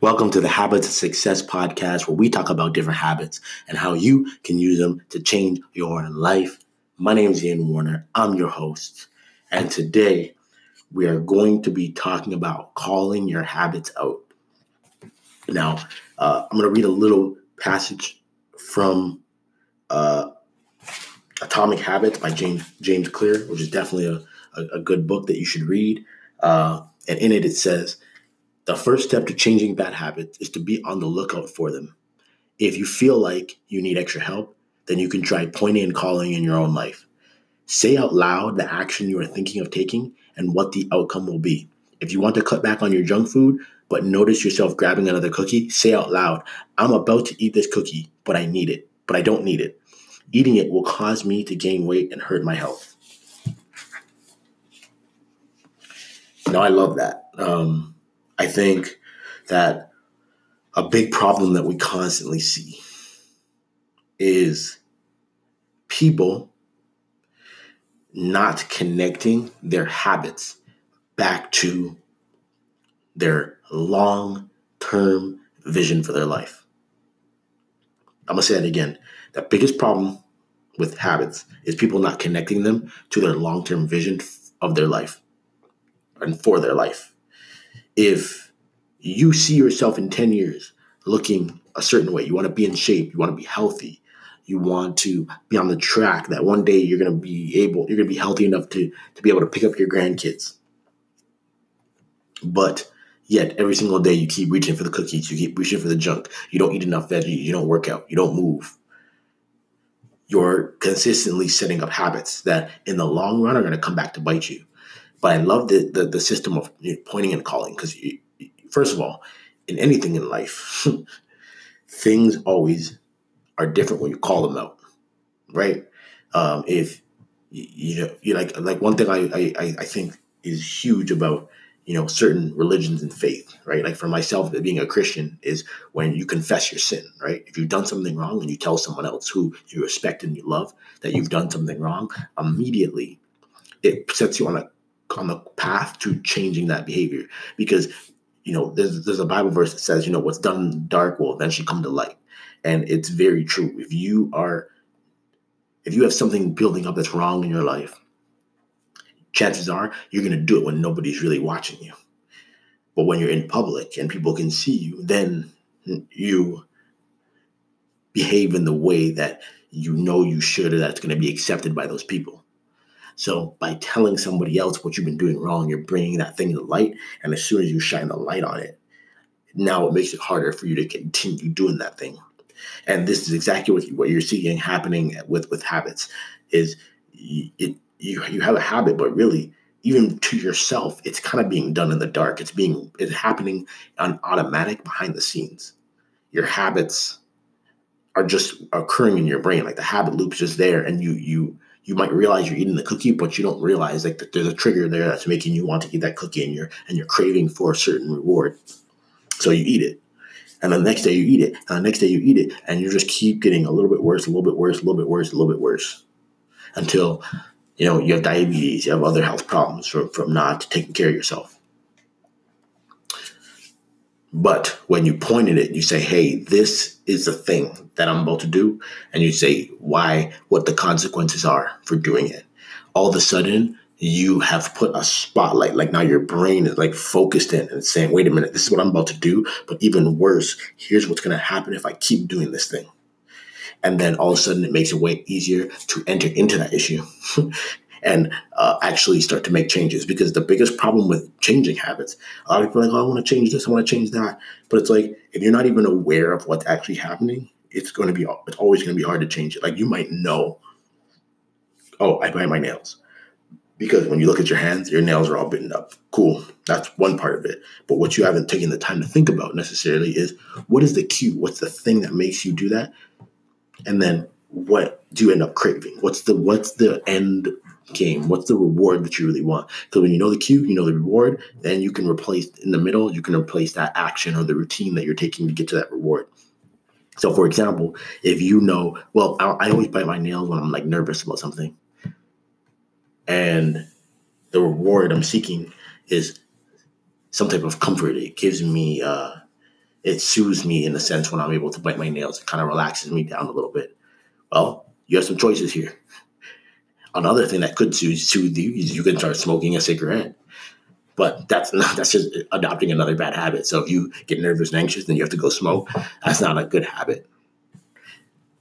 Welcome to the Habits of Success podcast, where we talk about different habits and how you can use them to change your life. My name is Ian Warner. I'm your host. And today we are going to be talking about calling your habits out. Now, I'm going to read a little passage from Atomic Habits by James Clear, which is definitely a good book that you should read. And in it, it says, the first step to changing bad habits is to be on the lookout for them. If you feel like you need extra help, then you can try pointing and calling in your own life. Say out loud the action you are thinking of taking and what the outcome will be. If you want to cut back on your junk food, but notice yourself grabbing another cookie, say out loud, I'm about to eat this cookie, but I don't need it. Eating it will cause me to gain weight and hurt my health. Now, I love that. I think that a big problem that we constantly see is people not connecting their habits back to their long-term vision for their life. I'm going to say that again. The biggest problem with habits is people not connecting them to their long-term vision of their life and for their life. If you see yourself in 10 years looking a certain way, you want to be in shape, you want to be healthy, you want to be on the track that one day you're going to be healthy enough to be able to pick up your grandkids. But yet every single day you keep reaching for the cookies, you keep reaching for the junk, you don't eat enough veggies, you don't work out, you don't move. You're consistently setting up habits that in the long run are going to come back to bite you. But I love the system of pointing and calling, because first of all, in anything in life, things always are different when you call them out, right? If you like one thing I think is huge about certain religions and faith, right? Like for myself, being a Christian is when you confess your sin, right? If you've done something wrong and you tell someone else who you respect and you love that you've done something wrong, immediately it sets you on the path to changing that behavior, because there's a Bible verse that says what's done in the dark will eventually come to light, and it's very true. If you have something building up that's wrong in your life, chances are you're going to do it when nobody's really watching you. But when you're in public and people can see you, then you behave in the way that you should, or that's going to be accepted by those people. So by telling somebody else what you've been doing wrong, you're bringing that thing to light. And as soon as you shine the light on it, now it makes it harder for you to continue doing that thing. And this is exactly what you're seeing happening with habits is you have a habit, but really even to yourself, it's kind of being done in the dark. It's happening on automatic behind the scenes. Your habits are just occurring in your brain. Like the habit loop's just there, and you might realize you're eating the cookie, but you don't realize that there's a trigger there that's making you want to eat that cookie, and you're craving for a certain reward. So you eat it. And the next day you eat it. And the next day you eat it. And you just keep getting a little bit worse, a little bit worse, a little bit worse, a little bit worse. Until, you have diabetes, you have other health problems from not taking care of yourself. But when you point at it, you say, hey, this is the thing that I'm about to do. And you say what the consequences are for doing it. All of a sudden, you have put a spotlight. Like now your brain is like focused in and saying, wait a minute, this is what I'm about to do. But even worse, here's what's going to happen if I keep doing this thing. And then all of a sudden, it makes it way easier to enter into that issue and actually start to make changes. Because the biggest problem with changing habits, a lot of people are like, I want to change this, I want to change that. But it's like, if you're not even aware of what's actually happening, it's always going to be hard to change it. Like you might know, oh, I bite my nails. Because when you look at your hands, your nails are all bitten up. Cool. That's one part of it. But what you haven't taken the time to think about necessarily is, what is the cue? What's the thing that makes you do that? And then what do you end up craving? What's the end game? What's the reward that you really want? Because when you know the cue, you know the reward, then you can replace in the middle, you can replace that action or the routine that you're taking to get to that reward. So for example, if you know, well, I always bite my nails when I'm like nervous about something. And the reward I'm seeking is some type of comfort. It gives me it soothes me in a sense when I'm able to bite my nails. It kind of relaxes me down a little bit. Well, you have some choices here. Another thing that could soothe you is you can start smoking a cigarette. But that's just adopting another bad habit. So if you get nervous and anxious, then you have to go smoke. That's not a good habit.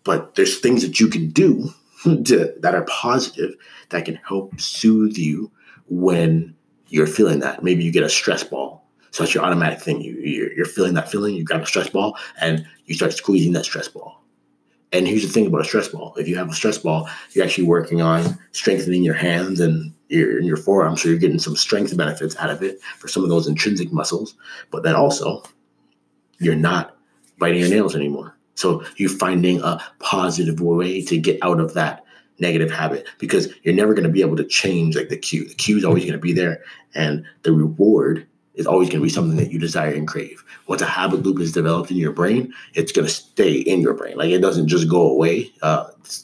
But there's things that you can do that are positive that can help soothe you when you're feeling that. Maybe you get a stress ball. So that's your automatic thing. You're feeling that feeling. You grab a stress ball and you start squeezing that stress ball. And here's the thing about a stress ball. If you have a stress ball, you're actually working on strengthening your hands and your forearm. So you're getting some strength benefits out of it for some of those intrinsic muscles. But then also, you're not biting your nails anymore. So you're finding a positive way to get out of that negative habit, because you're never going to be able to change like the cue. The cue is always going to be there, and the reward is always going to be something that you desire and crave. Once a habit loop is developed in your brain, it's going to stay in your brain. Like, it doesn't just go away.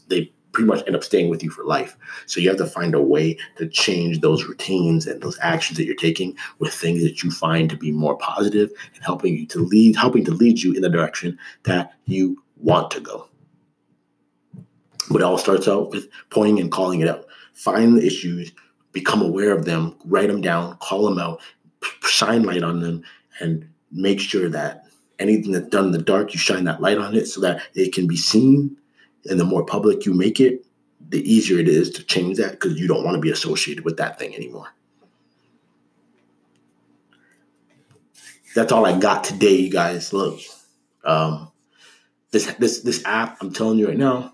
They pretty much end up staying with you for life. So you have to find a way to change those routines and those actions that you're taking with things that you find to be more positive and helping to lead you in the direction that you want to go. But it all starts out with pointing and calling it out. Find the issues, become aware of them, write them down, call them out, shine light on them, and make sure that anything that's done in the dark, you shine that light on it so that it can be seen. And the more public you make it, the easier it is to change that, because you don't want to be associated with that thing anymore. That's all I got today, you guys. Look, this app, I'm telling you right now,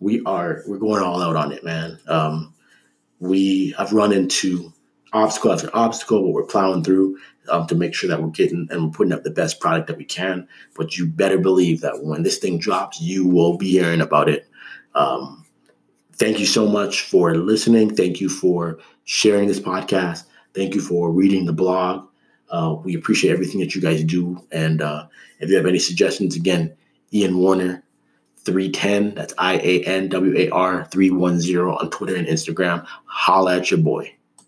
we're going all out on it, man. I've run into obstacle after obstacle, but we're plowing through to make sure that we're getting and we're putting up the best product that we can. But you better believe that when this thing drops, you will be hearing about it. Thank you so much for listening. Thank you for sharing this podcast. Thank you for reading the blog. We appreciate everything that you guys do. And if you have any suggestions, again, Ian Warner 310, that's IANWAR 310 on Twitter and Instagram. Holla at your boy.